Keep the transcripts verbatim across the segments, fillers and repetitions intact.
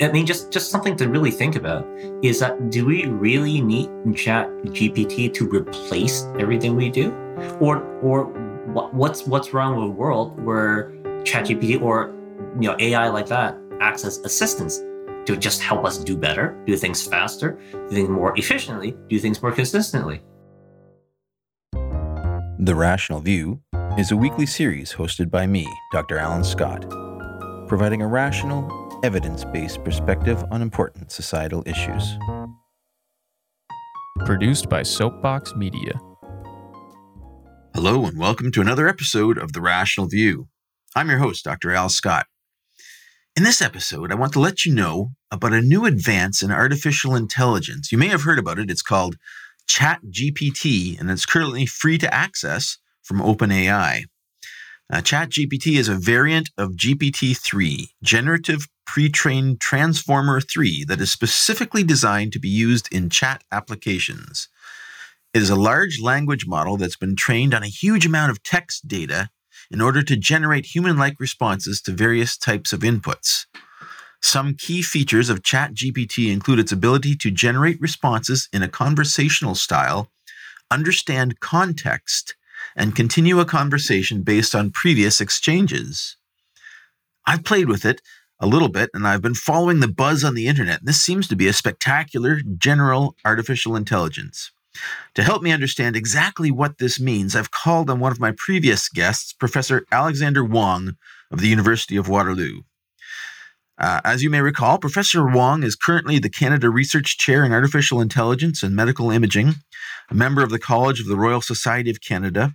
I mean, just, just something to really think about is that do we really need ChatGPT to replace everything we do? Or or what's what's wrong with a world where ChatGPT or you know A I like that acts as assistants to just help us do better, do things faster, do things more efficiently, do things more consistently? The Rational View is a weekly series hosted by me, Doctor Alan Scott, providing a rational, evidence-based perspective on important societal issues. Produced by Soapbox Media. Hello and welcome to another episode of The Rational View. I'm your host, Doctor Al Scott. In this episode, I want to let you know about a new advance in artificial intelligence. You may have heard about it. It's called ChatGPT, and it's currently free to access from OpenAI. Uh, ChatGPT is a variant of G P T three, Generative Pre-trained Transformer three, that is specifically designed to be used in chat applications. It is a large language model that's been trained on a huge amount of text data in order to generate human-like responses to various types of inputs. Some key features of ChatGPT include its ability to generate responses in a conversational style, understand context, and continue a conversation based on previous exchanges. I've played with it a little bit, and I've been following the buzz on the internet. This seems to be a spectacular general artificial intelligence. To help me understand exactly what this means, I've called on one of my previous guests, Professor Alexander Wong of the University of Waterloo. Uh, as you may recall, Professor Wong is currently the Canada Research Chair in Artificial Intelligence and Medical Imaging, a member of the College of the Royal Society of Canada,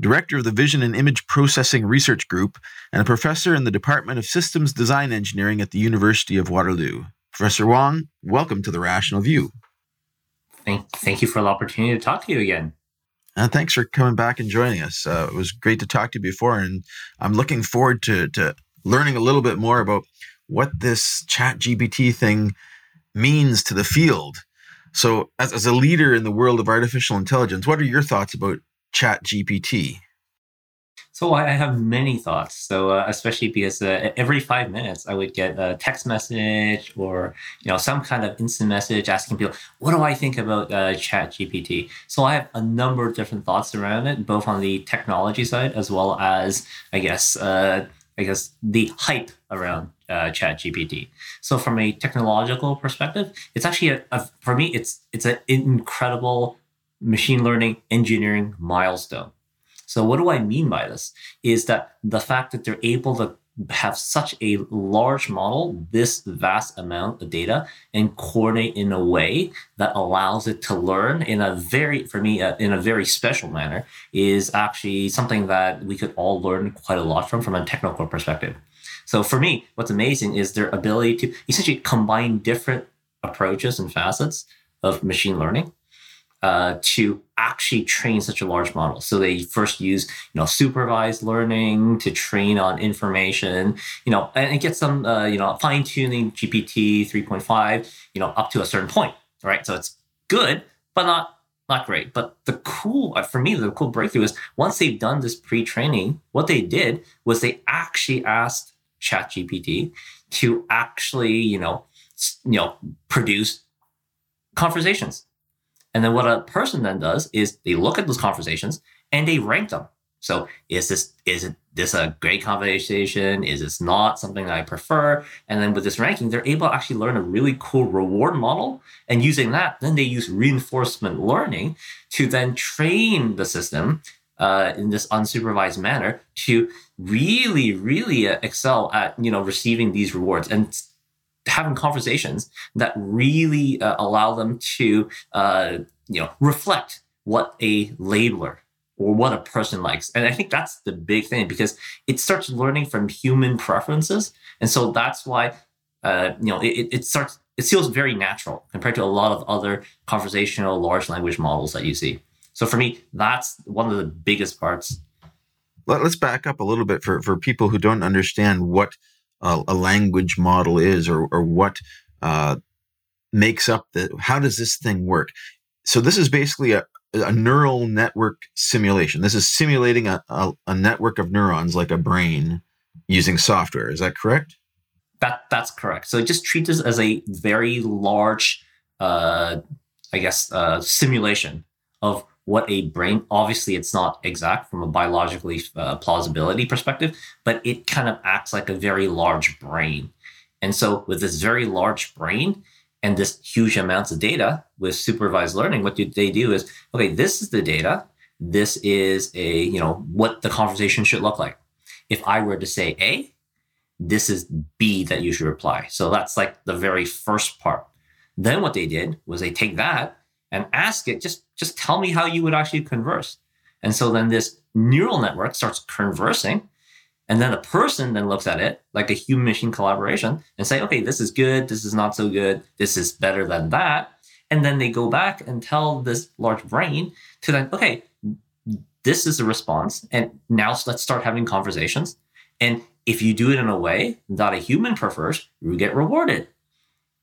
director of the Vision and Image Processing Research Group, and a professor in the Department of Systems Design Engineering at the University of Waterloo. Professor Wong, welcome to The Rational View. Thank, thank you for the opportunity to talk to you again. Uh, thanks for coming back and joining us. Uh, it was great to talk to you before, and I'm looking forward to, to learning a little bit more about what this ChatGPT thing means to the field. So as, as a leader in the world of artificial intelligence, what are your thoughts about ChatGPT? So I have many thoughts. So uh, especially because uh, every five minutes I would get a text message or you know some kind of instant message asking people, what do I think about uh, ChatGPT? So I have a number of different thoughts around it, both on the technology side as well as, I guess, uh, I guess the hype around uh, ChatGPT. So from a technological perspective, it's actually, a, a, for me, it's it's an incredible machine learning engineering milestone. So what do I mean by this? Is that the fact that they're able to have such a large model, this vast amount of data, and coordinate in a way that allows it to learn in a very, for me, uh, in a very special manner, is actually something that we could all learn quite a lot from, from a technical perspective. So for me, what's amazing is their ability to essentially combine different approaches and facets of machine learning Uh, to actually train such a large model. So they first use, you know, supervised learning to train on information, you know, and, and get some, uh, you know, fine tuning G P T three point five, you know, up to a certain point, right? So it's good, but not, not great. But the cool, for me, the cool breakthrough is once they've done this pre-training, what they did was they actually asked ChatGPT to actually, you know, you know, produce conversations. And then what a person then does is they look at those conversations and they rank them. So is this is it this a great conversation? Is this not something that I prefer? And then with this ranking, they're able to actually learn a really cool reward model. And using that, then they use reinforcement learning to then train the system uh, in this unsupervised manner to really, really excel at, you know, receiving these rewards and having conversations that really uh, allow them to, uh, you know, reflect what a labeler or what a person likes. And I think that's the big thing because it starts learning from human preferences. And so that's why, uh, you know, it, it starts, it feels very natural compared to a lot of other conversational large language models that you see. So for me, that's one of the biggest parts. Let's back up a little bit for, for people who don't understand what A, a language model is, or or what uh, makes up the. How does this thing work? So this is basically a, a neural network simulation. This is simulating a, a a network of neurons like a brain using software. Is that correct? That that's correct. So just treat this as a very large, uh, I guess, uh, simulation of what a brain. Obviously, it's not exact from a biologically uh, plausibility perspective, but it kind of acts like a very large brain. And so with this very large brain and this huge amounts of data with supervised learning, what they do is, okay, this is the data. This is a, you know, what the conversation should look like. If I were to say A, this is B that you should reply. So that's like the very first part. Then what they did was they take that and ask it, just, just tell me how you would actually converse. And so then this neural network starts conversing. And then a person then looks at it like a human machine collaboration and say, okay, this is good. This is not so good. This is better than that. And then they go back and tell this large brain to then, okay, this is the response. And now let's start having conversations. And if you do it in a way that a human prefers, you get rewarded.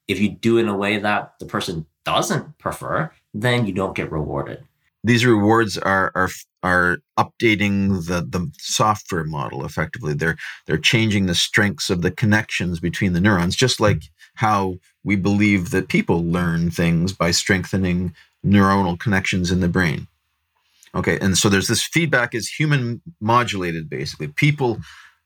If you do it in a way that the person doesn't prefer, then you don't get rewarded. These rewards are are are updating the, the software model effectively. They're they're changing the strengths of the connections between the neurons, just like how we believe that people learn things by strengthening neuronal connections in the brain. Okay, and so there's this feedback is human modulated, basically. People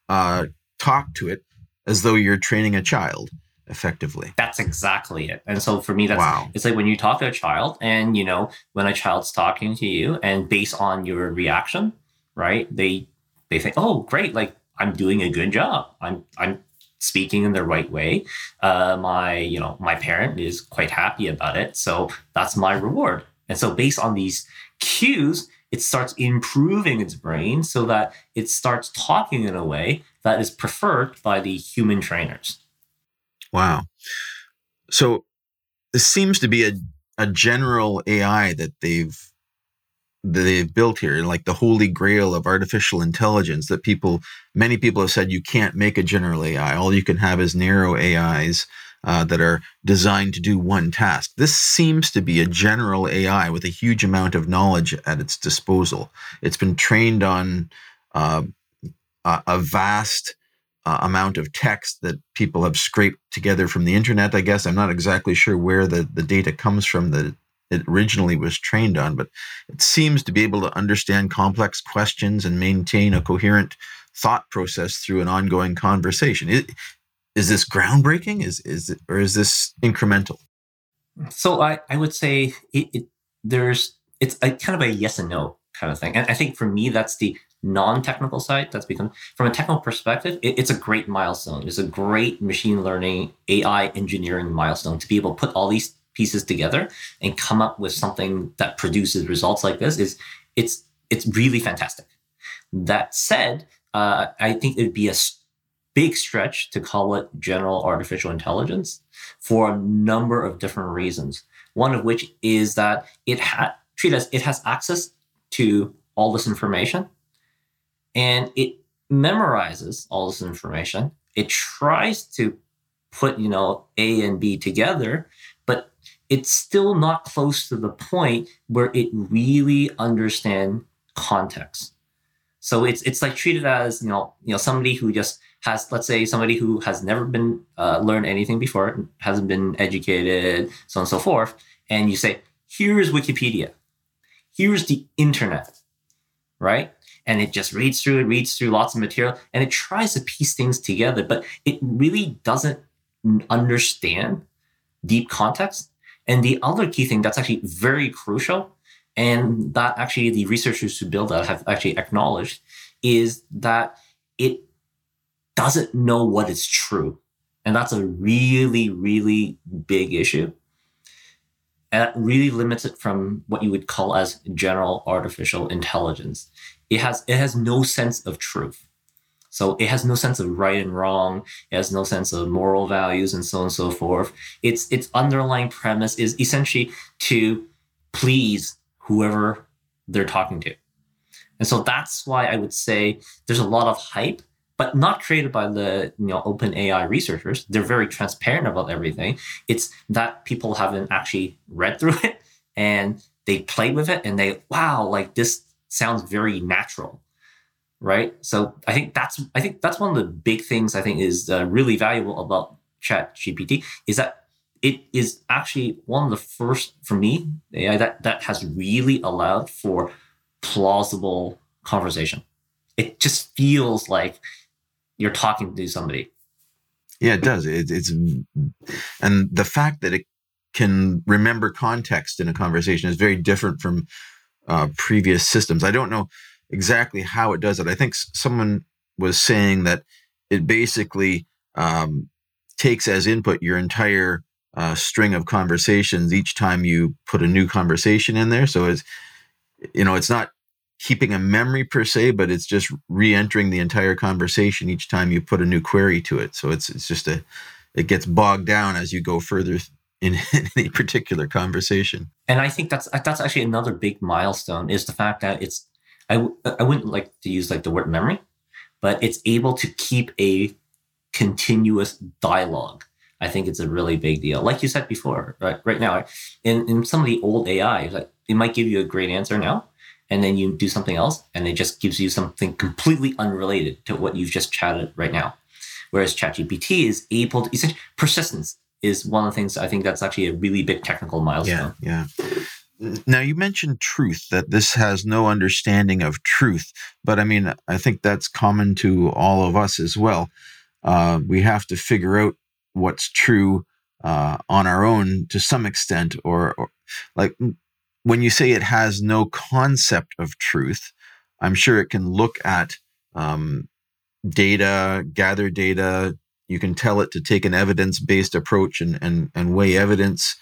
uh, talk to it as though you're training a child, effectively. That's exactly it. And so for me, that's wow. It's like when you talk to a child and, you know, when a child's talking to you and based on your reaction, right, they they think, oh, great, like I'm doing a good job. I'm I'm speaking in the right way. Uh, my, you know, my parent is quite happy about it. So that's my reward. And so based on these cues, it starts improving its brain so that it starts talking in a way that is preferred by the human trainers. Wow. So this seems to be a, a general A I that they've that they've built here, like the holy grail of artificial intelligence that people, many people have said you can't make a general A I. All you can have is narrow A Is uh, that are designed to do one task. This seems to be a general A I with a huge amount of knowledge at its disposal. It's been trained on uh, a vast Uh, amount of text that people have scraped together from the internet, I guess. I'm not exactly sure where the, the data comes from that it originally was trained on, but it seems to be able to understand complex questions and maintain a coherent thought process through an ongoing conversation. Is, is this groundbreaking? Is is it, or is this incremental? So I, I would say it, it there's it's a kind of a yes and no kind of thing. And I think for me, that's the non-technical side that's become, from a technical perspective, it, it's a great milestone. It's a great machine learning, A I engineering milestone to be able to put all these pieces together and come up with something that produces results like this. Is it's it's really fantastic. That said, uh, I think it'd be a big stretch to call it general artificial intelligence for a number of different reasons. One of which is that it ha- treat as it has access to all this information. And it memorizes all this information. It tries to put, you know, A and B together, but it's still not close to the point where it really understands context. So it's it's like treated as, you know, you know, somebody who just has, let's say somebody who has never been uh, learned anything before, hasn't been educated, so on and so forth. And you say, here's Wikipedia. Here's the internet, right? And it just reads through, it reads through lots of material, and it tries to piece things together, but it really doesn't understand deep context. And the other key thing that's actually very crucial, and that actually the researchers who build that have actually acknowledged, is that it doesn't know what is true. And that's a really, really big issue. And that really limits it from what you would call as general artificial intelligence. It has it has no sense of truth. So it has no sense of right and wrong. It has no sense of moral values and so on and so forth. Its its underlying premise is essentially to please whoever they're talking to. And so that's why I would say there's a lot of hype, but not created by the, you know, OpenAI researchers. They're very transparent about everything. It's that people haven't actually read through it and they play with it and they, wow, like this sounds very natural. right? So I think that's I think that's one of the big things I think is uh, really valuable about ChatGPT is that it is actually one of the first, for me, A I that, that has really allowed for plausible conversation. It just feels like you're talking to somebody. Yeah, it does. It, it's and the fact that it can remember context in a conversation is very different from uh, previous systems. I don't know exactly how it does it. I think someone was saying that it basically um, takes as input your entire uh, string of conversations each time you put a new conversation in there. So it's, you know, it's not keeping a memory per se, but it's just re-entering the entire conversation each time you put a new query to it. So it's it's just a, it gets bogged down as you go further in any particular conversation. And I think that's that's actually another big milestone is the fact that it's, I, w- I wouldn't like to use like the word memory, but it's able to keep a continuous dialogue. I think it's a really big deal. Like you said before, right, right now, in, in some of the old A I, like, it might give you a great answer now, and then you do something else, and it just gives you something completely unrelated to what you've just chatted right now. Whereas ChatGPT is able to, essentially, persistence is one of the things I think that's actually a really big technical milestone. Yeah, yeah. Now, you mentioned truth, that this has no understanding of truth. But I mean, I think that's common to all of us as well. Uh, we have to figure out what's true uh, on our own to some extent. Or, or like when you say it has no concept of truth, I'm sure it can look at um, data, gather data. You can tell it to take an evidence-based approach and, and, and weigh evidence.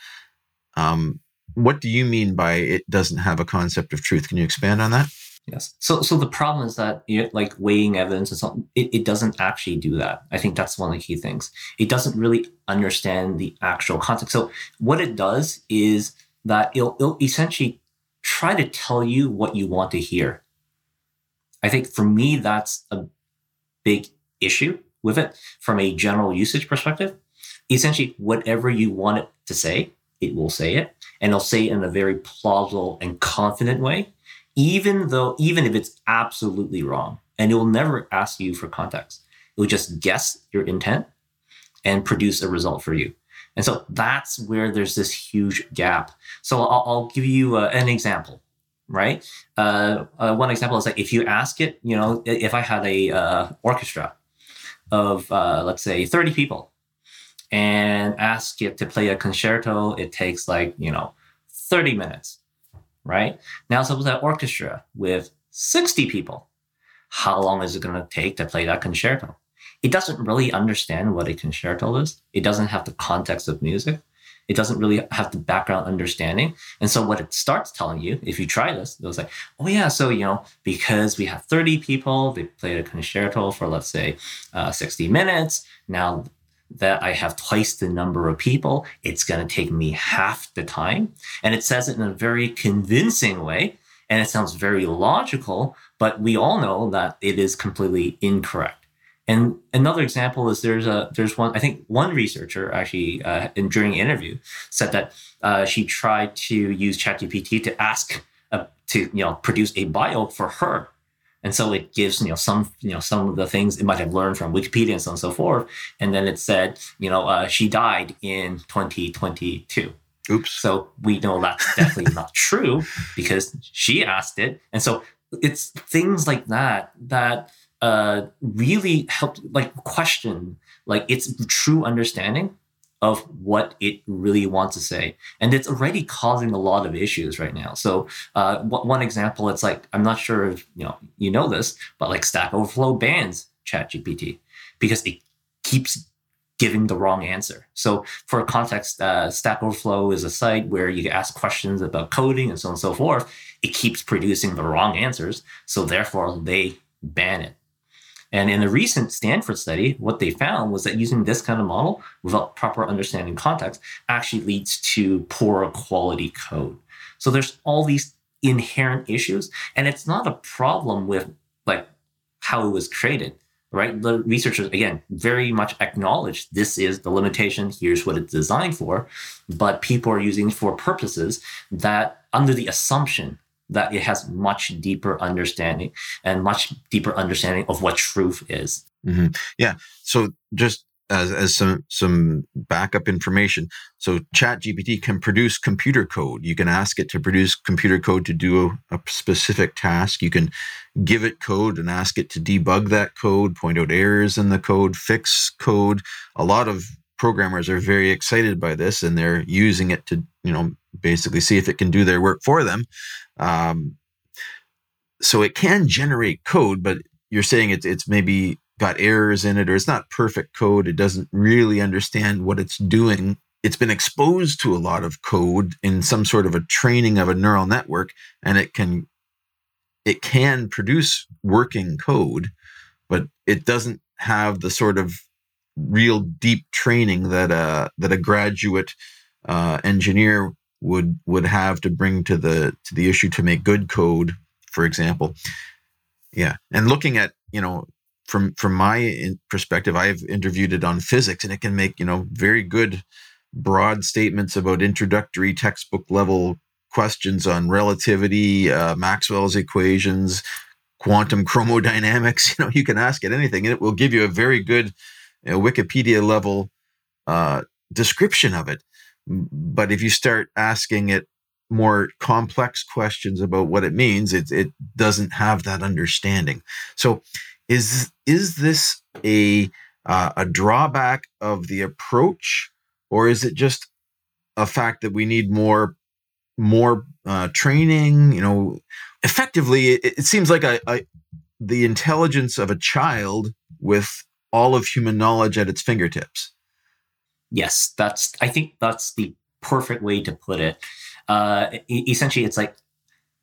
Um, What do you mean by it doesn't have a concept of truth? Can you expand on that? Yes. So so the problem is that, you know, like weighing evidence and something, it, it doesn't actually do that. I think that's one of the key things. It doesn't really understand the actual context. So what it does is that it'll, it'll essentially try to tell you what you want to hear. I think for me, that's a big issue with it from a general usage perspective. Essentially, whatever you want it to say, it will say it. And it'll say it in a very plausible and confident way, even though, even if it's absolutely wrong. And it will never ask you for context. It will just guess your intent and produce a result for you. And so that's where there's this huge gap. So I'll, I'll give you uh, an example, right? Uh, uh, one example is like if you ask it, you know, if I had a uh, orchestra of, uh, let's say, thirty people, and ask it to play a concerto, it takes like, you know, thirty minutes, right? Now, suppose that orchestra with sixty people, how long is it going to take to play that concerto? It doesn't really understand what a concerto is. It doesn't have the context of music. It doesn't really have the background understanding. And so what it starts telling you, if you try this, it was like, oh yeah, so, you know, because we have thirty people, they played a concerto for, let's say, uh, sixty minutes. Now, that I have twice the number of people, it's going to take me half the time. And it says it in a very convincing way, and it sounds very logical, but we all know that it is completely incorrect. And another example is there's a there's one, I think one researcher actually uh, in, during an interview said that uh, she tried to use ChatGPT to ask, uh, to you know produce a bio for her. And so it gives, you know, some, you know, some of the things it might have learned from Wikipedia and so on and so forth. And then it said, you know, uh, she died in twenty twenty-two. Oops. So we know that's definitely not true because she asked it. And so it's things like that that uh, really help, like, question, like, its true understanding of what it really wants to say. And it's already causing a lot of issues right now. So uh, w- one example, it's like, I'm not sure if you know you know this, but like Stack Overflow bans ChatGPT because it keeps giving the wrong answer. So for context, uh, Stack Overflow is a site where you ask questions about coding and so on and so forth. It keeps producing the wrong answers. So therefore, they ban it. And in a recent Stanford study, what they found was that using this kind of model without proper understanding context actually leads to poorer quality code. So there's all these inherent issues, and it's not a problem with like how it was created, right? The researchers, again, very much acknowledge this is the limitation. Here's what it's designed for, but people are using it for purposes that under the assumption that it has much deeper understanding and much deeper understanding of what truth is. Mm-hmm. Yeah. So just as, as some, some backup information. So ChatGPT can produce computer code. You can ask it to produce computer code to do a, a specific task. You can give it code and ask it to debug that code, point out errors in the code, fix code. A lot of programmers are very excited by this, and they're using it to, you know, basically see if it can do their work for them. Um, so it can generate code, but you're saying it, it's maybe got errors in it, or it's not perfect code. It doesn't really understand what it's doing. It's been exposed to a lot of code in some sort of a training of a neural network, and it can it can produce working code, but it doesn't have the sort of real deep training that uh that a graduate uh, engineer would would have to bring to the to the issue to make good code, for example. Yeah, and looking at, you know, from from my in perspective, I've interviewed it on physics, and it can make, you know, very good broad statements about introductory textbook level questions on relativity, uh, Maxwell's equations, quantum chromodynamics. You know, you can ask it anything, and it will give you a very good a Wikipedia level uh, description of it. But if you start asking it more complex questions about what it means, it it doesn't have that understanding. So, is is this a uh, a drawback of the approach, or is it just a fact that we need more more uh, training? You know, effectively, it, it seems like a, a the intelligence of a child with all of human knowledge at its fingertips. Yes, that's, I think that's the perfect way to put it. Uh, e- essentially, it's like,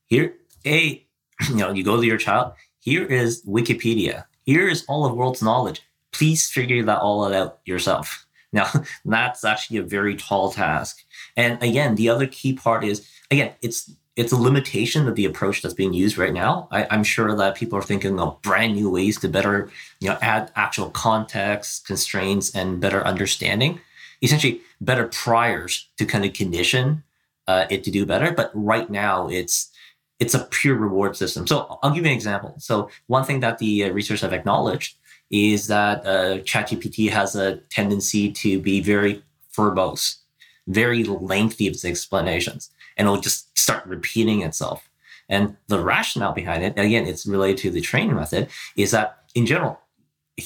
here, hey, you know, you go to your child, here is Wikipedia. Here is all of world's knowledge. Please figure that all out yourself. Now, that's actually a very tall task. And again, the other key part is, again, it's It's a limitation of the approach that's being used right now. I, I'm sure that people are thinking of brand new ways to better, you know, add actual context, constraints, and better understanding. Essentially, better priors to kind of condition uh, it to do better. But right now, it's it's a pure reward system. So I'll give you an example. So one thing that the researchers have acknowledged is that uh, ChatGPT has a tendency to be very verbose, very lengthy of its explanations, and it'll just start repeating itself. And the rationale behind it, again, it's related to the training method, is that in general,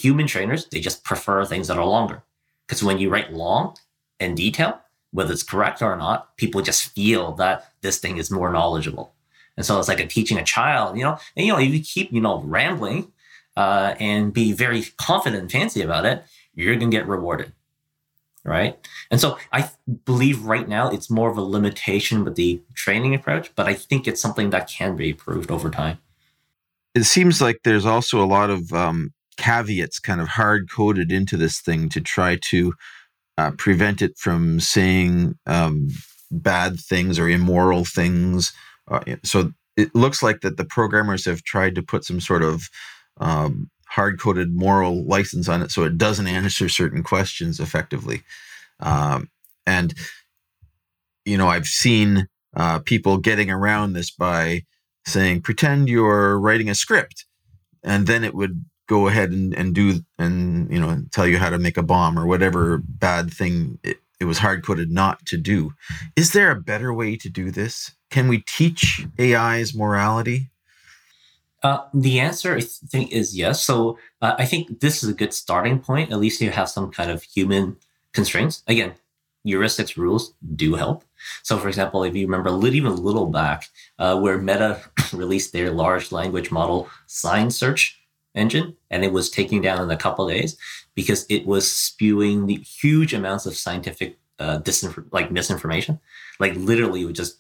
human trainers, they just prefer things that are longer. Because when you write long and detail, whether it's correct or not, people just feel that this thing is more knowledgeable. And so it's like a teaching a child, you know, and you know, if you keep, you know, rambling uh, and be very confident and fancy about it, you're gonna get rewarded. Right. And so I th- believe right now it's more of a limitation with the training approach, but I think it's something that can be improved over time. It seems like there's also a lot of um, caveats kind of hard coded into this thing to try to uh, prevent it from saying um, bad things or immoral things. Uh, so it looks like that the programmers have tried to put some sort of um, hard-coded moral license on it, so it doesn't answer certain questions effectively. Um, and, you know, I've seen uh, people getting around this by saying, pretend you're writing a script, and then it would go ahead and, and do, and, you know, tell you how to make a bomb or whatever bad thing it, it was hard-coded not to do. Is there a better way to do this? Can we teach A I's morality? Uh, the answer, I think, is yes. So uh, I think this is a good starting point. At least you have some kind of human constraints. Again, heuristics rules do help. So, for example, if you remember even a little back, uh, where Meta released their large language model sign search engine, and it was taken down in a couple of days because it was spewing the huge amounts of scientific uh, disinf- like misinformation. Like literally, it would just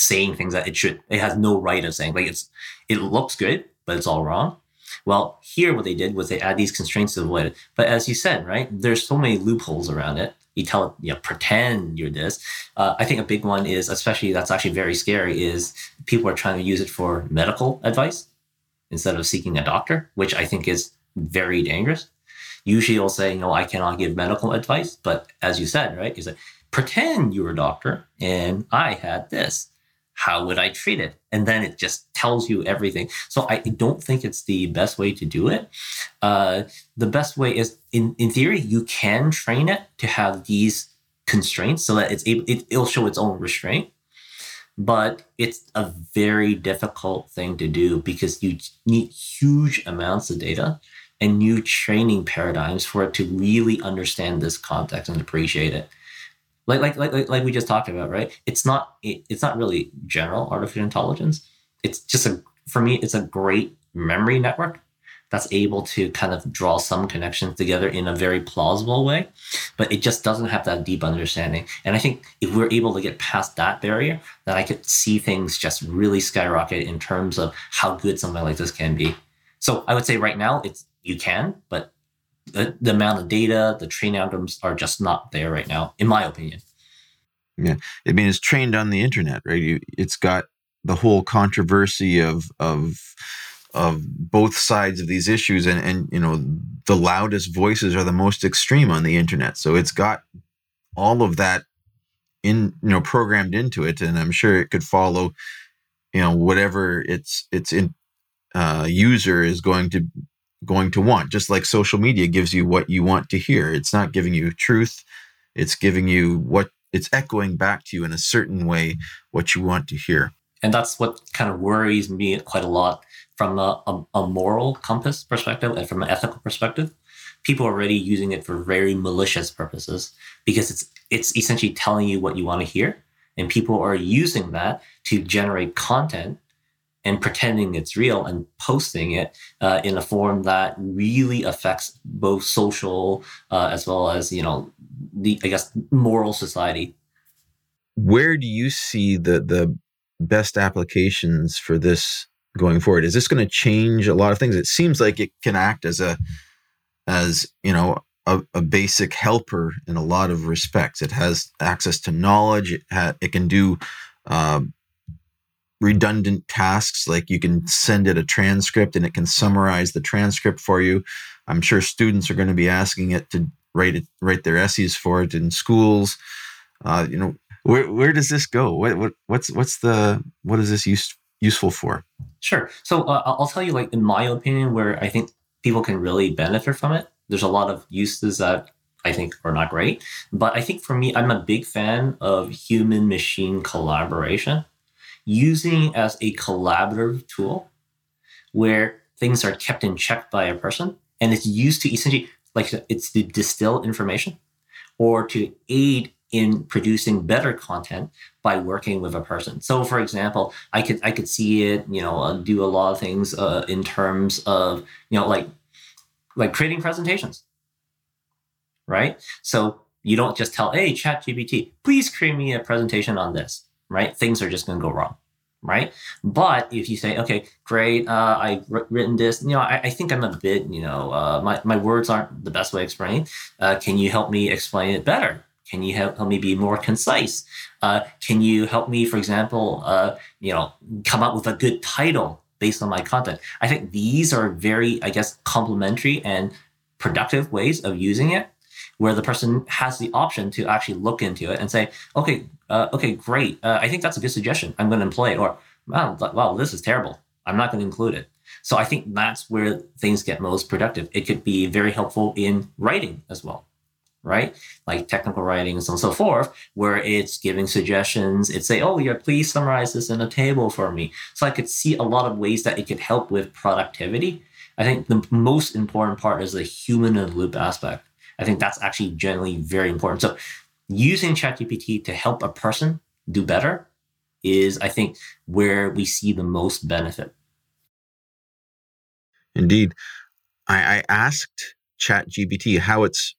saying things that it should, it has no right of saying, like it's, it looks good, but it's all wrong. Well, here what they did was they add these constraints to avoid it. But as you said, right, there's so many loopholes around it. You tell it, you know, pretend you're this. Uh, I think a big one is, especially that's actually very scary, is people are trying to use it for medical advice instead of seeking a doctor, which I think is very dangerous. Usually you'll say, no, I cannot give medical advice. But as you said, right, you said, pretend you were a doctor and I had this. how would I treat it? And then it just tells you everything. So I don't think it's the best way to do it. Uh, the best way is, in, in theory, you can train it to have these constraints so that it's able, it, it'll show its own restraint. But it's a very difficult thing to do because you need huge amounts of data and new training paradigms for it to really understand this context and appreciate it. Like, like, like, like we just talked about, right? It's not, it, it's not really general artificial intelligence. It's just a, for me, it's a great memory network that's able to kind of draw some connections together in a very plausible way, but it just doesn't have that deep understanding. And I think if we're able to get past that barrier, then I could see things just really skyrocket in terms of how good something like this can be. So I would say right now it's, you can, but The, the amount of data, the training algorithms are just not there right now, in my opinion. Yeah, I mean, it's trained on the internet, right? You, it's got the whole controversy of of of both sides of these issues, and and you know, the loudest voices are the most extreme on the internet. So it's got all of that in you know programmed into it, and I'm sure it could follow you know whatever its its in, uh, user is going to. going to want, just like social media gives you what you want to hear. It's not giving you truth. It's giving you what it's echoing back to you in a certain way, what you want to hear. And that's what kind of worries me quite a lot from a, a, a moral compass perspective and from an ethical perspective. People are already using it for very malicious purposes because it's it's essentially telling you what you want to hear. And people are using that to generate content and pretending it's real and posting it uh, in a form that really affects both social uh, as well as, you know, the, I guess, moral society. Where do you see the the best applications for this going forward? Is this going to change a lot of things? It seems like it can act as a, as, you know, a, a basic helper in a lot of respects. It has access to knowledge. It, ha- it can do uh, redundant tasks, like you can send it a transcript and it can summarize the transcript for you. I'm sure students are going to be asking it to write it, write their essays for it in schools. Uh, you know, where where does this go? What, what what's what's the what is this use, useful for? Sure. So uh, I'll tell you, like in my opinion, where I think people can really benefit from it. There's a lot of uses that I think are not great, but I think for me, I'm a big fan of human machine collaboration. Using as a collaborative tool where things are kept in check by a person, and it's used to essentially, like it's to distill information or to aid in producing better content by working with a person. So for example, I could I could see it, you know, do a lot of things uh, in terms of, you know, like like creating presentations, right? So you don't just tell, hey, ChatGPT, please create me a presentation on this. Right? Things are just going to go wrong, right? But if you say, okay, great, uh, I've r- written this, you know, I, I think I'm a bit, you know, uh, my, my words aren't the best way to explain. Uh, can you help me explain it better? Can you help, help me be more concise? Uh, can you help me, for example, uh, you know, come up with a good title based on my content? I think these are very, I guess, complementary and productive ways of using it, where the person has the option to actually look into it and say, okay, uh, okay, great. Uh, I think that's a good suggestion. I'm going to employ it. Or, wow, wow, this is terrible. I'm not going to include it. So I think that's where things get most productive. It could be very helpful in writing as well, right? Like technical writing and so on and so forth, where it's giving suggestions. It's say, oh, yeah, please summarize this in a table for me. So I could see a lot of ways that it could help with productivity. I think the most important part is the human in the loop aspect. I think that's actually generally very important. So using ChatGPT to help a person do better is, I think, where we see the most benefit. Indeed. I, I asked ChatGPT how its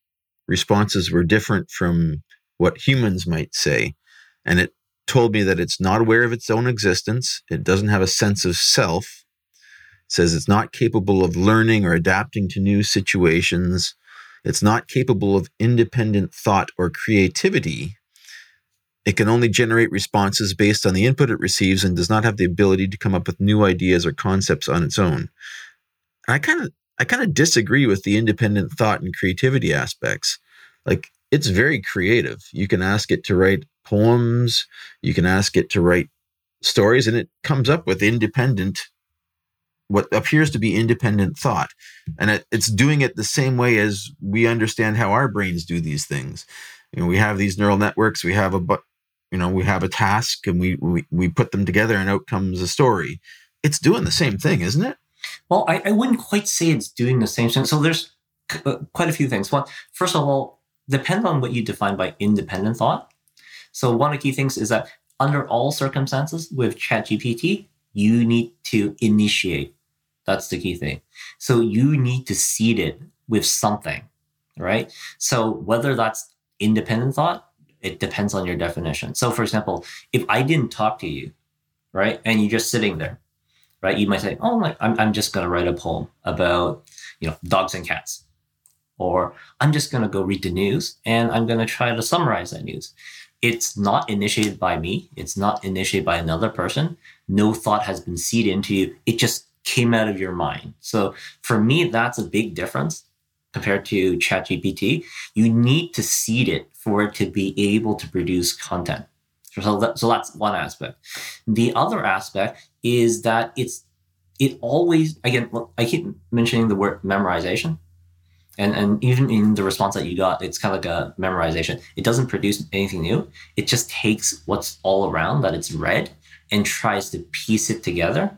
responses were different from what humans might say. And it told me that it's not aware of its own existence. It doesn't have a sense of self. It says it's not capable of learning or adapting to new situations. It's not capable of independent thought or creativity. It can only generate responses based on the input it receives and does not have the ability to come up with new ideas or concepts on its own. And I kind of I kind of disagree with the independent thought and creativity aspects. Like, it's very creative. You can ask it to write poems. You can ask it to write stories, and it comes up with independent, what appears to be independent thought. And it, it's doing it the same way as we understand how our brains do these things. You know, we have these neural networks, we have a, you know, we have a task, and we, we, we put them together and out comes a story. It's doing the same thing, isn't it? Well, I, I wouldn't quite say it's doing the same thing. So there's quite a few things. One, first of all, depend on what you define by independent thought. So one of the key things is that under all circumstances with ChatGPT, you need to initiate. That's the key thing. So you need to seed it with something, right? So whether that's independent thought, it depends on your definition. So for example, if I didn't talk to you, right, and you're just sitting there, right, you might say, oh, my, I'm, I'm just going to write a poem about, you know, dogs and cats. Or I'm just going to go read the news and I'm going to try to summarize that news. It's not initiated by me. It's not initiated by another person. No thought has been seeded into you. It just came out of your mind. So for me, that's a big difference compared to ChatGPT. You need to seed it for it to be able to produce content. So, that, so that's one aspect. The other aspect is that it's it always, again, I keep mentioning the word memorization. And and even in the response that you got, it's kind of like a memorization. It doesn't produce anything new. It just takes what's all around that it's read and tries to piece it together.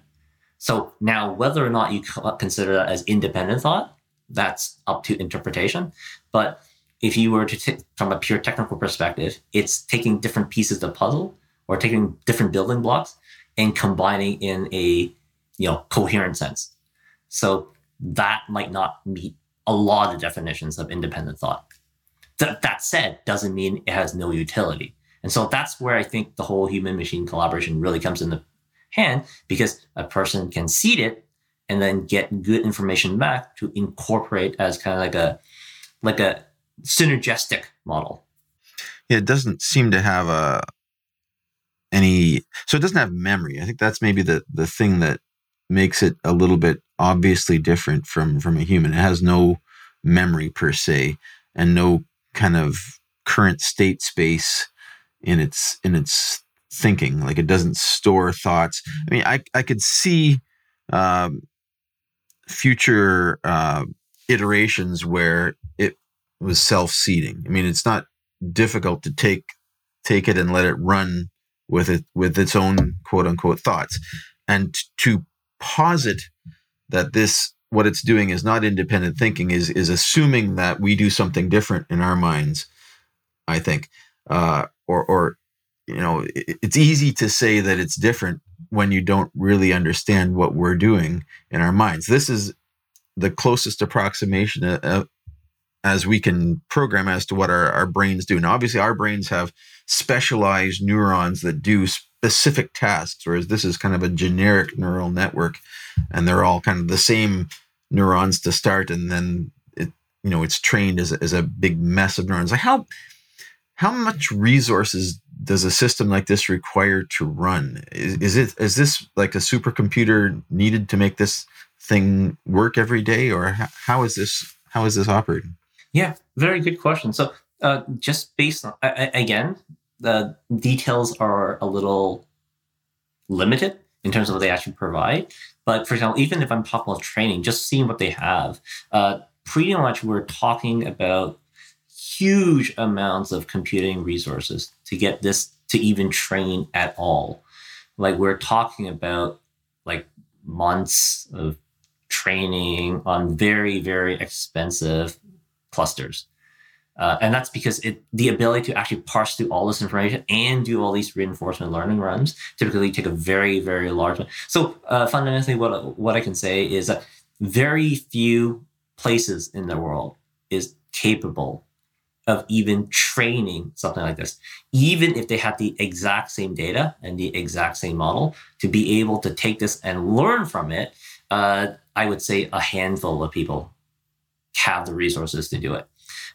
So now whether or not you consider that as independent thought, that's up to interpretation. But if you were to take from a pure technical perspective, it's taking different pieces of the puzzle or taking different building blocks and combining in a, you know, coherent sense. So that might not meet a lot of definitions of independent thought. Th- that said, doesn't mean it has no utility. And so that's where I think the whole human-machine collaboration really comes into hand, because a person can seed it and then get good information back to incorporate as kind of like a like a synergistic model. Yeah, it doesn't seem to have a any, so it doesn't have memory. I think that's maybe the the thing that makes it a little bit obviously different from, from a human. It has no memory per se, and no kind of current state space in its in its thinking. Like it doesn't store thoughts. I mean, I I could see um, future uh, iterations where it was self-seeding. I mean, it's not difficult to take take it and let it run with it with its own quote unquote thoughts, and to posit that this, what it's doing is not independent thinking is, is assuming that we do something different in our minds, I think, uh, or, or, you know, it, it's easy to say that it's different when you don't really understand what we're doing in our minds. This is the closest approximation uh, as we can program as to what our, our brains do. Now, obviously our brains have specialized neurons that do specific tasks, whereas this is kind of a generic neural network, and they're all kind of the same neurons to start, and then it, you know, it's trained as a, as a big mess of neurons. Like how how much resources does a system like this require to run? Is, is it is this like a supercomputer needed to make this thing work every day, or how, how is this how is this operating? Yeah, very good question. So uh, just based on I, I, again. The details are a little limited in terms of what they actually provide. But for example, even if I'm talking about training, just seeing what they have, uh, pretty much we're talking about huge amounts of computing resources to get this to even train at all. Like we're talking about like months of training on very, very expensive clusters. Uh, and that's because it, the ability to actually parse through all this information and do all these reinforcement learning runs typically take a very, very large one. So uh, fundamentally, what what I can say is that very few places in the world is capable of even training something like this, even if they had the exact same data and the exact same model to be able to take this and learn from it. Uh, I would say a handful of people have the resources to do it.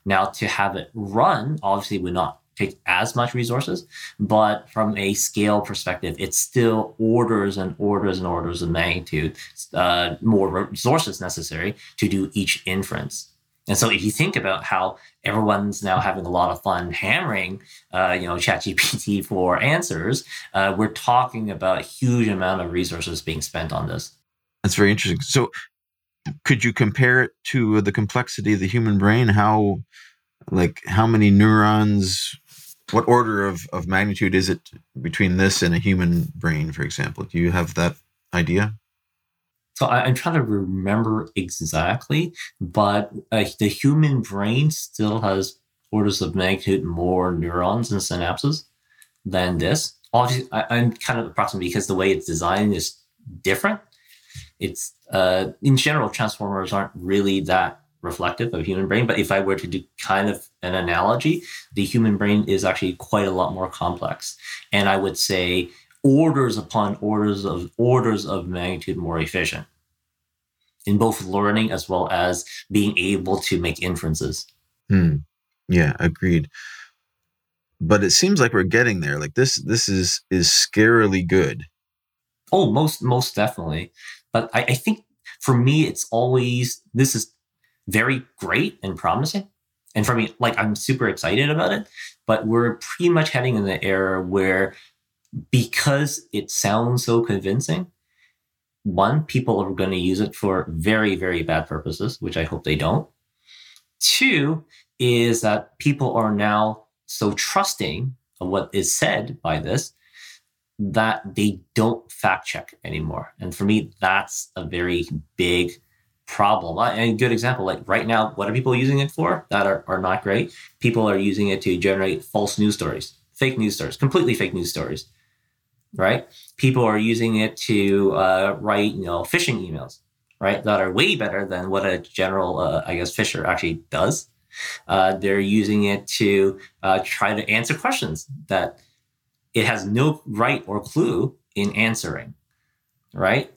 Now, to have it run, obviously, would not take as much resources, but from a scale perspective, it's still orders and orders and orders of magnitude, uh, more resources necessary to do each inference. And so if you think about how everyone's now having a lot of fun hammering, uh, you know, ChatGPT for answers, uh, we're talking about a huge amount of resources being spent on this. That's very interesting. So could you compare it to the complexity of the human brain? How, like, how many neurons, what order of, of magnitude is it between this and a human brain, for example? Do you have that idea? So I, I'm trying to remember exactly, but uh, the human brain still has orders of magnitude more neurons and synapses than this. Obviously, I, I'm kind of approximating because the way it's designed is different. It's uh, in general, transformers aren't really that reflective of human brain. But if I were to do kind of an analogy, the human brain is actually quite a lot more complex. And I would say orders upon orders of orders of magnitude more efficient in both learning as well as being able to make inferences. Hmm. Yeah, agreed. But it seems like we're getting there. Like this, this is is scarily good. Oh, most most definitely. But I, I think for me, it's always, this is very great and promising. And for me, like, I'm super excited about it, but we're pretty much heading in the era where, because it sounds so convincing, one, people are going to use it for very, very bad purposes, which I hope they don't. Two is that people are now so trusting of what is said by this that they don't fact check anymore. And for me, that's a very big problem. And a good example, like right now, what are people using it for that are, are not great? People are using it to generate false news stories, fake news stories, completely fake news stories, right? People are using it to uh, write, you know, phishing emails, right? That are way better than what a general, uh, I guess, phisher actually does. Uh, they're using it to uh, try to answer questions that it has no right or clue in answering, right?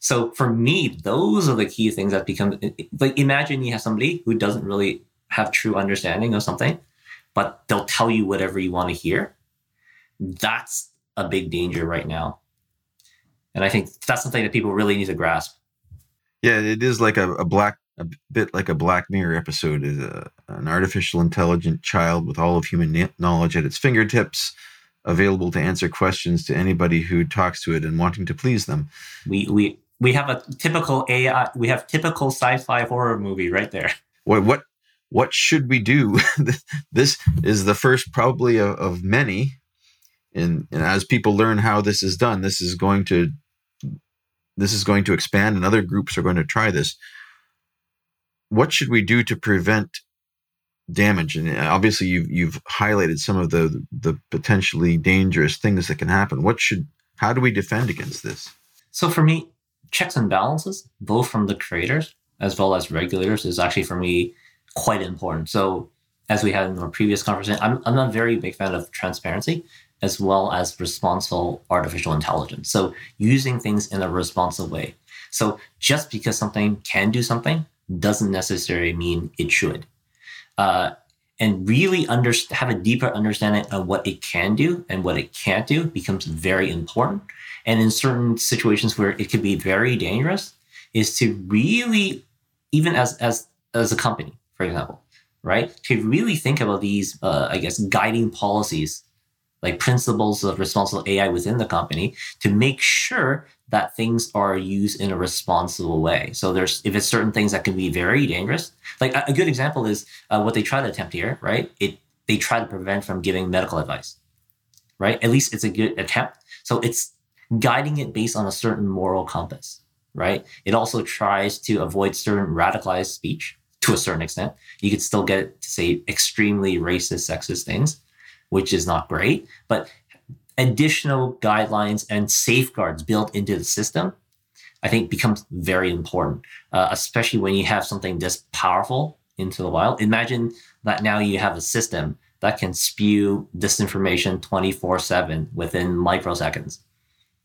So for me, those are the key things that become, like, imagine you have somebody who doesn't really have true understanding of something, but they'll tell you whatever you want to hear. That's a big danger right now. And I think that's something that people really need to grasp. Yeah, it is like a, a black, a bit like a Black Mirror episode, is a, an artificial intelligent child with all of human knowledge at its fingertips, available to answer questions to anybody who talks to it and wanting to please them. We we we have a typical A I, we have typical sci-fi horror movie right there. What what what should we do? This is the first probably of, of many. And, and as people learn how this is done, this is going to this is going to expand, and other groups are going to try this. What should we do to prevent damage? And obviously you've you've highlighted some of the the potentially dangerous things that can happen. What should how do we defend against this? So for me, checks and balances, both from the creators as well as regulators, is actually for me quite important. So as we had in our previous conversation, I'm I'm not a very big fan of transparency as well as responsible artificial intelligence. So using things in a responsible way. So just because something can do something doesn't necessarily mean it should. Uh, and really under, have a deeper understanding of what it can do and what it can't do becomes very important. And in certain situations where it could be very dangerous is to really, even as as as a company, for example, right, to really think about these, uh, I guess, guiding policies, like principles of responsible A I within the company to make sure that things are used in a responsible way. So there's, if it's certain things that can be very dangerous, like a, a good example is uh, what they try to attempt here, right? It they try to prevent from giving medical advice, right? At least it's a good attempt. So it's guiding it based on a certain moral compass, right? It also tries to avoid certain radicalized speech to a certain extent. You could still get it to say extremely racist, sexist things, which is not great, but additional guidelines and safeguards built into the system, I think becomes very important, uh, especially when you have something this powerful into the wild. Imagine that now you have a system that can spew disinformation twenty-four seven within microseconds,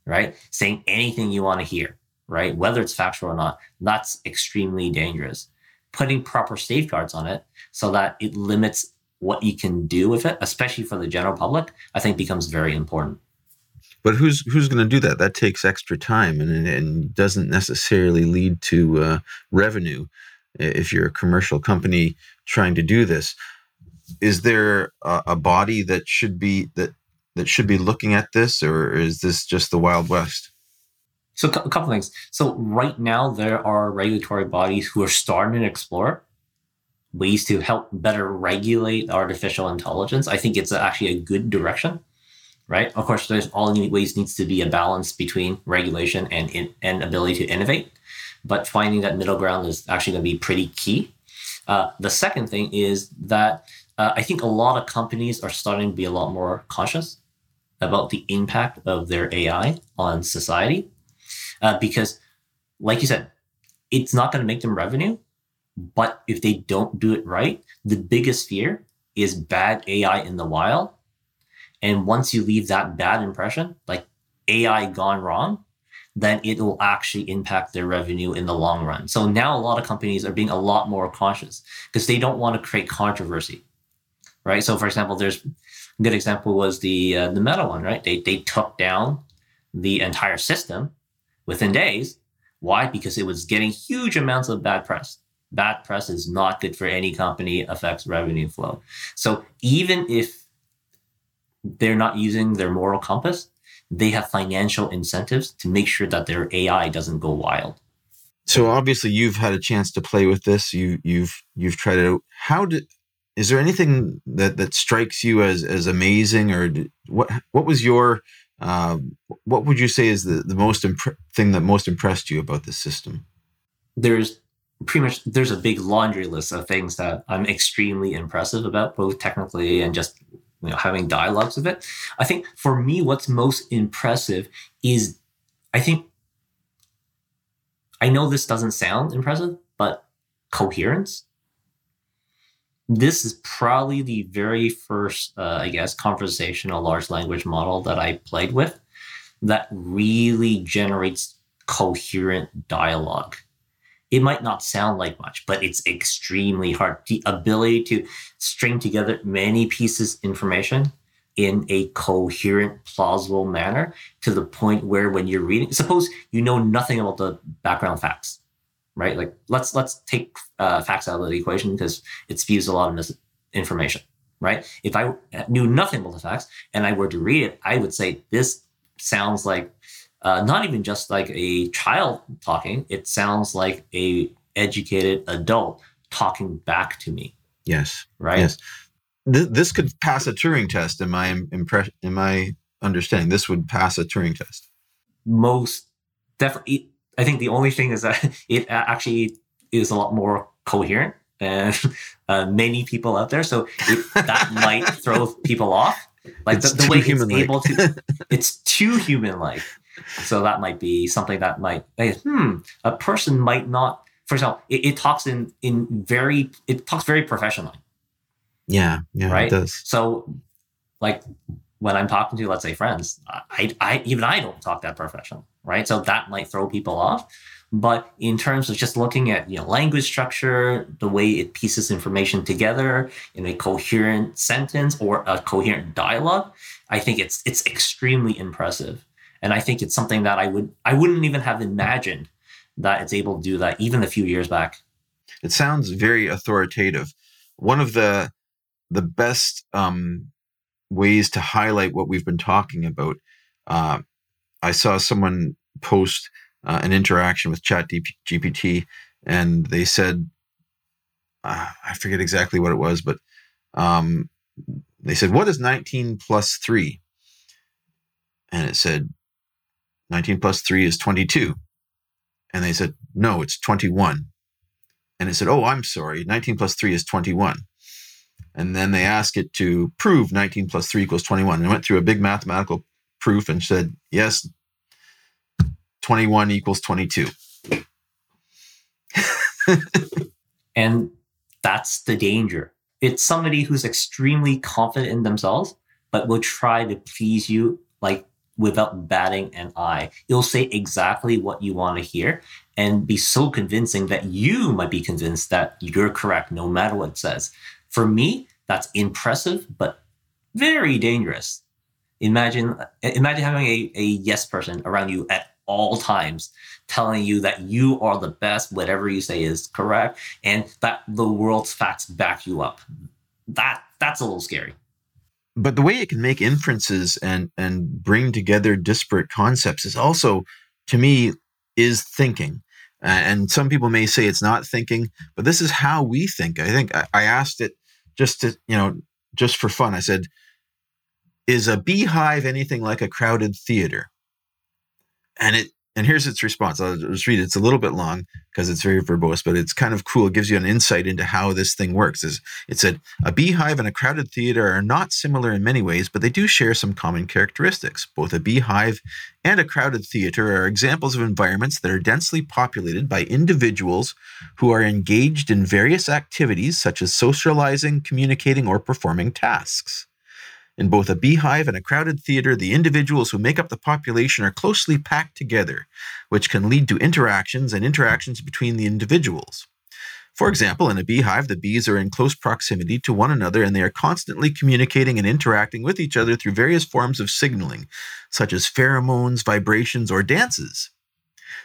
right? Saying anything you want to hear, right? Whether it's factual or not, that's extremely dangerous. Putting proper safeguards on it so that it limits what you can do with it, especially for the general public, I think becomes very important. But who's who's going to do that? That takes extra time and and doesn't necessarily lead to uh, revenue. if you're a commercial company trying to do this. Is there a, a body that should be that that should be looking at this, or is this just the Wild West? So a couple of things. So right now there are regulatory bodies who are starting to explore ways to help better regulate artificial intelligence. I think it's actually a good direction, right? Of course, there's always needs to be a balance between regulation and in, and ability to innovate, but finding that middle ground is actually going to be pretty key. Uh, the second thing is that uh, I think a lot of companies are starting to be a lot more conscious about the impact of their A I on society, uh, because, like you said, it's not going to make them revenue. But if they don't do it right, the biggest fear is bad A I in the wild. And once you leave that bad impression, like A I gone wrong, then it will actually impact their revenue in the long run. So now a lot of companies are being a lot more conscious because they don't want to create controversy, right? So for example, there's a good example was the uh, the Meta one, right? They, they took down the entire system within days. Why? Because it was getting huge amounts of bad press. Bad press is not good for any company, affects revenue flow. So even if they're not using their moral compass, they have financial incentives to make sure that their A I doesn't go wild. So obviously you've had a chance to play with this. You, you've you've tried it out. How did, is there anything that, that strikes you as as amazing, or did, what what was your uh, what would you say is the the most imp- thing that most impressed you about this system? There's pretty much there's a big laundry list of things that I'm extremely impressive about, both technically and just, you know, having dialogues with it. I think for me, what's most impressive is, I think, I know this doesn't sound impressive, but coherence. This is probably the very first, uh, I guess, conversational large language model that I played with that really generates coherent dialogue. It might not sound like much, but it's extremely hard. The ability to string together many pieces of information in a coherent, plausible manner to the point where when you're reading, suppose you know nothing about the background facts, right? Like let's let's take uh, facts out of the equation because it spews a lot of misinformation, right? If I knew nothing about the facts and I were to read it, I would say this sounds like Uh, not even just like a child talking, it sounds like a educated adult talking back to me. Yes. Right? Yes. Th- this could pass a Turing test, in my impression, in my understanding. This would pass a Turing test. Most definitely. I think the only thing is that it actually is a lot more coherent and uh, many people out there. So it, that might throw people off. Like the, the way it's able to, it's too human-like. So that might be something that might, hmm, a person might not, for example, it, it talks in, in very, it talks very professionally. Yeah. Yeah. Right. It does. So like when I'm talking to, let's say friends, I, I, even I don't talk that professional. Right. So that might throw people off, but in terms of just looking at, you know, language structure, the way it pieces information together in a coherent sentence or a coherent dialogue, I think it's, it's extremely impressive. And I think it's something that I would I wouldn't even have imagined that it's able to do that even a few years back. It sounds very authoritative. One of the the best um, ways to highlight what we've been talking about. Uh, I saw someone post uh, an interaction with ChatGPT, and they said, uh, I forget exactly what it was, but um, they said, "What is nineteen plus three?" And it said, nineteen plus three is twenty-two. And they said, "No, it's twenty-one. And it said, "Oh, I'm sorry. nineteen plus three is twenty-one. And then they asked it to prove nineteen plus three equals twenty-one. And it went through a big mathematical proof and said, yes, twenty-one equals twenty-two. And that's the danger. It's somebody who's extremely confident in themselves, but will try to please you like without batting an eye. It'll say exactly what you want to hear and be so convincing that you might be convinced that you're correct no matter what it says. For me, that's impressive, but very dangerous. Imagine imagine having a, a yes person around you at all times telling you that you are the best, whatever you say is correct, and that the world's facts back you up. That that's a little scary. But the way it can make inferences and and bring together disparate concepts is also, to me, is thinking. And some people may say it's not thinking, but this is how we think. I think I, I asked it just to, you know, just for fun. I said, is a beehive anything like a crowded theater? And it and here's its response. I'll just read it. It's a little bit long because it's very verbose, but it's kind of cool. It gives you an insight into how this thing works. It said, a beehive and a crowded theater are not similar in many ways, but they do share some common characteristics. Both a beehive and a crowded theater are examples of environments that are densely populated by individuals who are engaged in various activities such as socializing, communicating, or performing tasks. In both a beehive and a crowded theater, the individuals who make up the population are closely packed together, which can lead to interactions and interactions between the individuals. For example, in a beehive, the bees are in close proximity to one another, and they are constantly communicating and interacting with each other through various forms of signaling, such as pheromones, vibrations, or dances.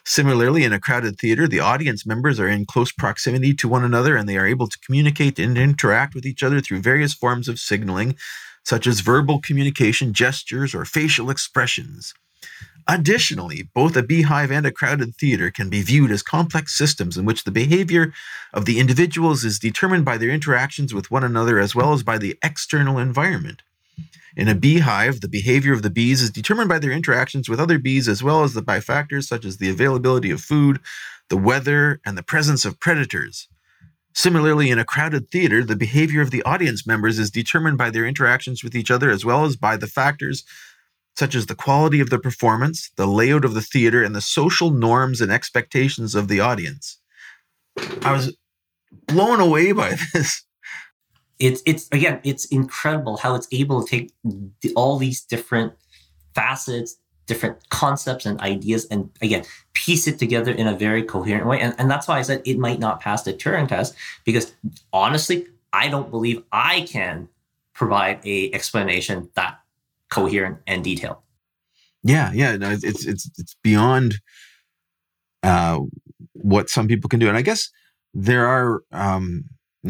Similarly, in a crowded theater, the audience members are in close proximity to one another, and they are able to communicate and interact with each other through various forms of signaling, such as verbal communication, gestures, or facial expressions. Additionally, both a beehive and a crowded theater can be viewed as complex systems in which the behavior of the individuals is determined by their interactions with one another as well as by the external environment. In a beehive, the behavior of the bees is determined by their interactions with other bees as well as the, by factors such as the availability of food, the weather, and the presence of predators. Similarly, in a crowded theater, the behavior of the audience members is determined by their interactions with each other as well as by the factors such as the quality of the performance, the layout of the theater, and the social norms and expectations of the audience. I was blown away by this. It's, it's again, it's incredible how it's able to take the, all these different facets, different concepts and ideas, and again, piece it together in a very coherent way. And, and that's why I said it might not pass the Turing test, because honestly, I don't believe I can provide a explanation that coherent and detailed. Yeah, yeah, no, it's it's it's beyond uh, what some people can do. And I guess there are, um,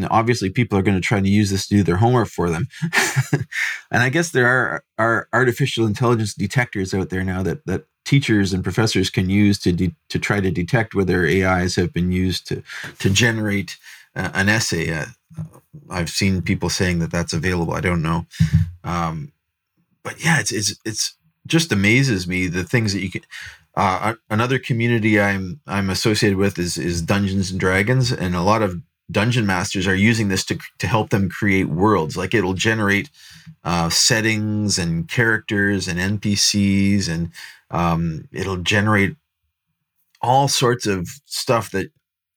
obviously people are going to try to use this to do their homework for them. And I guess there are, are artificial intelligence detectors out there now that that teachers and professors can use to de- to try to detect whether A Is have been used to to generate uh, an essay. Uh, I've seen people saying that that's available. I don't know, um, but yeah, it's it's it's just amazes me the things that you can. Uh, another community I'm I'm associated with is is Dungeons and Dragons, and a lot of dungeon masters are using this to to help them create worlds. Like it'll generate uh, settings and characters and N P Cs, and um, it'll generate all sorts of stuff that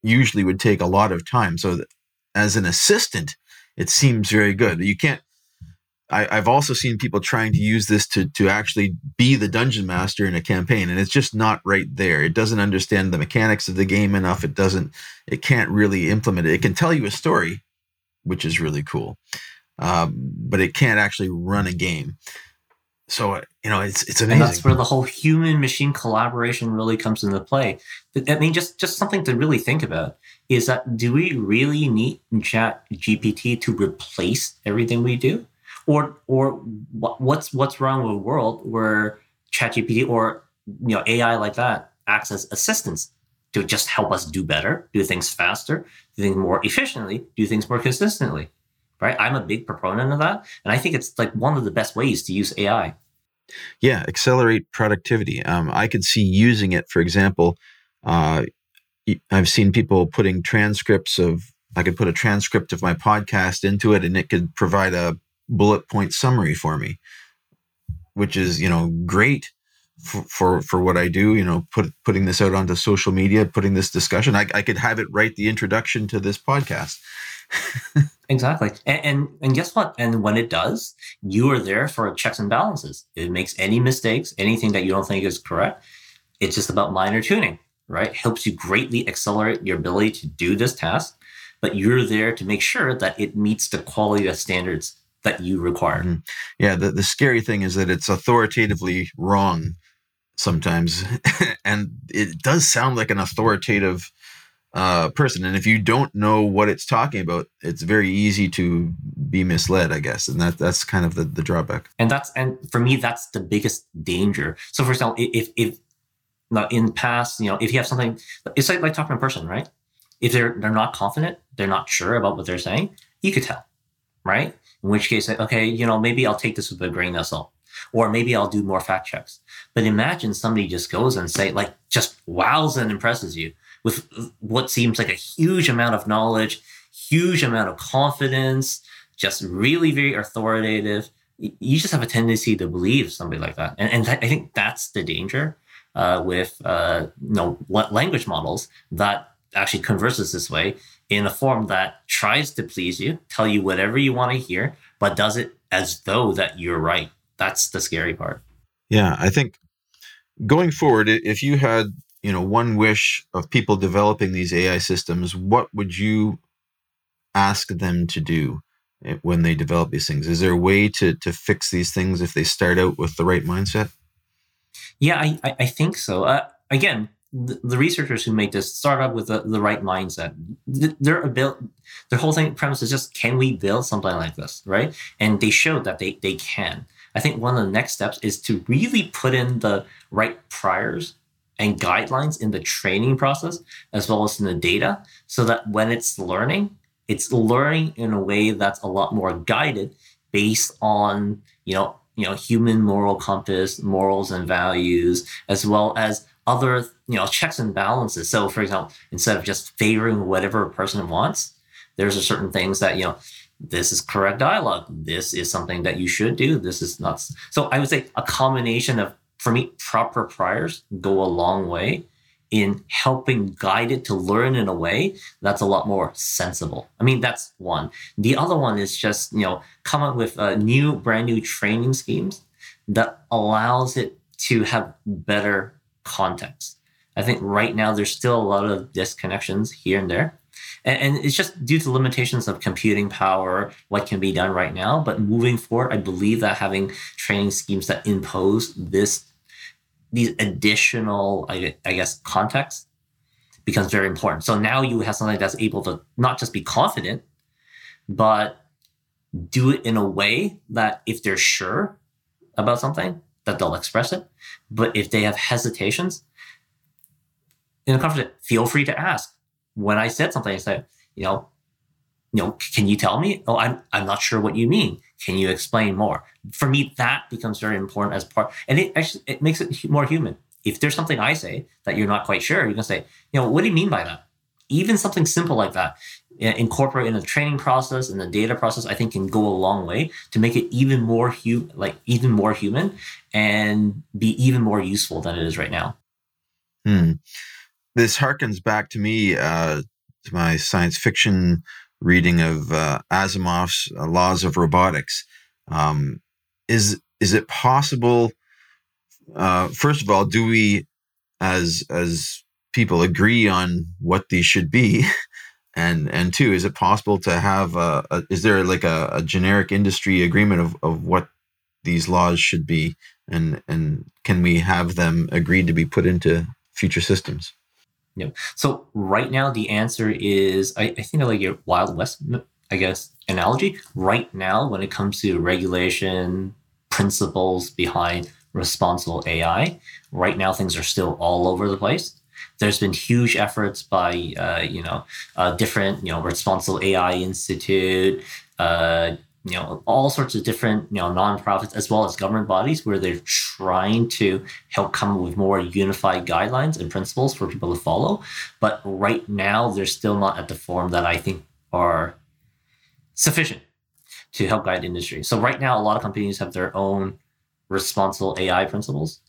usually would take a lot of time. So that as an assistant, it seems very good. You can't. I, I've also seen people trying to use this to to actually be the dungeon master in a campaign, and it's just not right there. It doesn't understand the mechanics of the game enough. It doesn't. It can't really implement it. It can tell you a story, which is really cool, um, but it can't actually run a game. So uh, you know, it's it's amazing. And that's where the whole human machine collaboration really comes into play. I mean, just just something to really think about is that do we really need Chat G P T to replace everything we do? Or or what's what's wrong with a world where Chat G P T or you know A I like that acts as assistants to just help us do better, do things faster, do things more efficiently, do things more consistently, right? I'm a big proponent of that, and I think it's like one of the best ways to use A I. Yeah, accelerate productivity. Um, I could see using it, for example. Uh, I've seen people putting transcripts of. I could put a transcript of my podcast into it, and it could provide a bullet point summary for me, which is, you know, great for, for, for what I do, you know, put, putting this out onto social media, putting this discussion, I, I could have it write the introduction to this podcast. Exactly. And, and, and guess what? And when it does, you are there for checks and balances. It makes any mistakes, anything that you don't think is correct. It's just about minor tuning, right? Helps you greatly accelerate your ability to do this task, but you're there to make sure that it meets the quality of standards that you require. Mm-hmm. Yeah, the, the scary thing is that it's authoritatively wrong. sometimes. And it does sound like an authoritative uh, person. And if you don't know what it's talking about, it's very easy to be misled, I guess. And that that's kind of the, the drawback. And that's and for me, that's the biggest danger. So for example, if if now in past, you know, if you have something, it's like, like talking to a person, right? If they're they're not confident, they're not sure about what they're saying, you could tell, right? In which case, like, okay, you know, maybe I'll take this with a grain of salt, or maybe I'll do more fact checks. But imagine somebody just goes and say, like, just wows and impresses you with what seems like a huge amount of knowledge, huge amount of confidence, just really very authoritative. You just have a tendency to believe somebody like that, and and th- I think that's the danger. Uh, with uh, you know, language models that actually converses this way in a form that tries to please you, tell you whatever you want to hear, but does it as though that you're right. That's the scary part. Yeah, I think going forward, if you had, you know, one wish of people developing these A I systems, what would you ask them to do when they develop these things? Is there a way to to fix these things if they start out with the right mindset? Yeah, I, I think so. Uh, again, the, the researchers who made this start out with the, the right mindset. Their abil- their whole thing premise is just, can we build something like this, right? And they showed that they they can. I think one of the next steps is to really put in the right priors and guidelines in the training process, as well as in the data, so that when it's learning, it's learning in a way that's a lot more guided based on, you know, you know, human moral compass, morals and values, as well as other, you know, checks and balances. So, for example, instead of just favoring whatever a person wants, there's a certain things that, you know, this is correct dialogue. This is something that you should do. This is not. So I would say a combination of, for me, proper priors go a long way in helping guide it to learn in a way that's a lot more sensible. I mean, that's one. The other one is just, you know, come up with uh, new, brand new training schemes that allows it to have better context. I think right now there's still a lot of disconnections here and there. And, and it's just due to limitations of computing power, what can be done right now. But moving forward, I believe that having training schemes that impose this these additional, I, I guess, context becomes very important. So now you have something that's able to not just be confident, but do it in a way that if they're sure about something, that they'll express it. But if they have hesitations, in a confident, feel free to ask. When I said something, I said, you know, you know, can you tell me? Oh, I'm I'm not sure what you mean. Can you explain more? For me, that becomes very important as part, and it actually it makes it more human. If there's something I say that you're not quite sure, you can say, you know, what do you mean by that? Even something simple like that, incorporate in the training process and the data process, I think can go a long way to make it even more human, like even more human, and be even more useful than it is right now. Hmm. This harkens back to me uh, to my science fiction reading of uh, Asimov's uh, Laws of Robotics. Um, is is it possible, uh, first of all, do we as as people agree on what these should be? And and two, is it possible to have, a, a, is there like a, a generic industry agreement of, of what these laws should be? And, and can we have them agreed to be put into future systems? Yeah. So right now, the answer is, I, I think I like your Wild West, I guess, analogy. Right now, when it comes to regulation, principles behind responsible A I, right now, things are still all over the place. There's been huge efforts by, uh, you know, uh, different, you know, Responsible A I Institute, uh, you know, all sorts of different, you know, nonprofits as well as government bodies where they're trying to help come up with more unified guidelines and principles for people to follow. But right now, they're still not at the form that I think are sufficient to help guide industry. So right now, a lot of companies have their own responsible A I principles,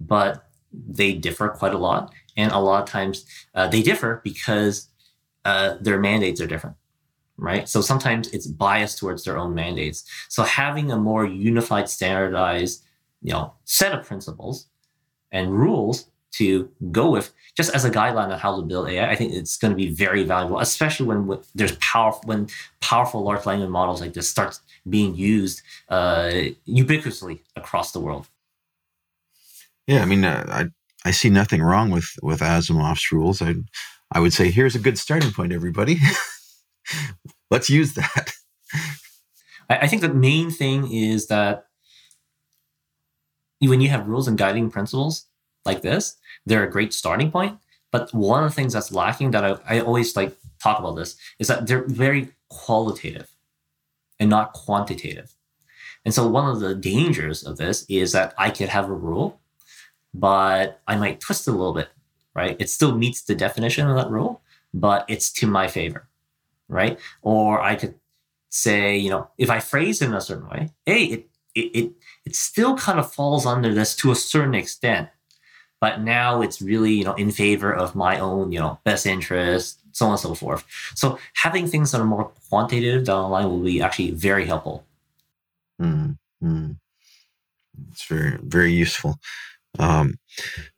but they differ quite a lot. And a lot of times uh, they differ because uh, their mandates are different. Right? So sometimes it's biased towards their own mandates. So having a more unified, standardized, you know, set of principles and rules to go with just as a guideline on how to build A I, I think it's going to be very valuable, especially when there's powerful, when powerful large language models like this starts being used uh, ubiquitously across the world. Yeah, I mean, uh, I I see nothing wrong with with Asimov's rules. I I would say here's a good starting point, everybody. Let's use that. I, I think the main thing is that when you have rules and guiding principles like this, they're a great starting point. But one of the things that's lacking that I, I always like talk about this is that they're very qualitative and not quantitative. And so one of the dangers of this is that I could have a rule, but I might twist it a little bit, right? It still meets the definition of that rule, but it's to my favor, right? Or I could say, you know, if I phrase it in a certain way, hey, it it it, it still kind of falls under this to a certain extent, but now it's really, you know, in favor of my own, you know, best interest, so on and so forth. So having things that are more quantitative down the line will be actually very helpful. Mm-hmm. It's very, very useful. Um,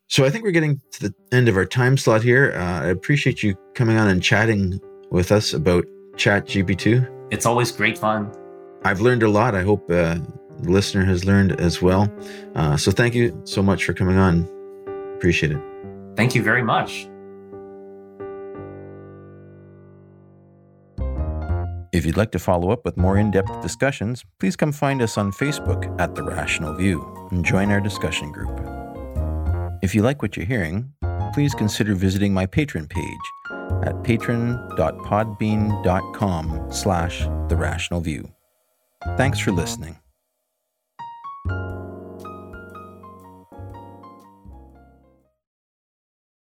so I think we're getting to the end of our time slot here. Uh, I appreciate you coming on and chatting with us about ChatGPT. It's always great fun. I've learned a lot. I hope uh, the listener has learned as well. Uh, so thank you so much for coming on. Appreciate it. Thank you very much. If you'd like to follow up with more in-depth discussions, please come find us on Facebook at The Rational View and join our discussion group. If you like what you're hearing, please consider visiting my Patreon page at patron dot podbean dot com slash The Rational View. Thanks for listening.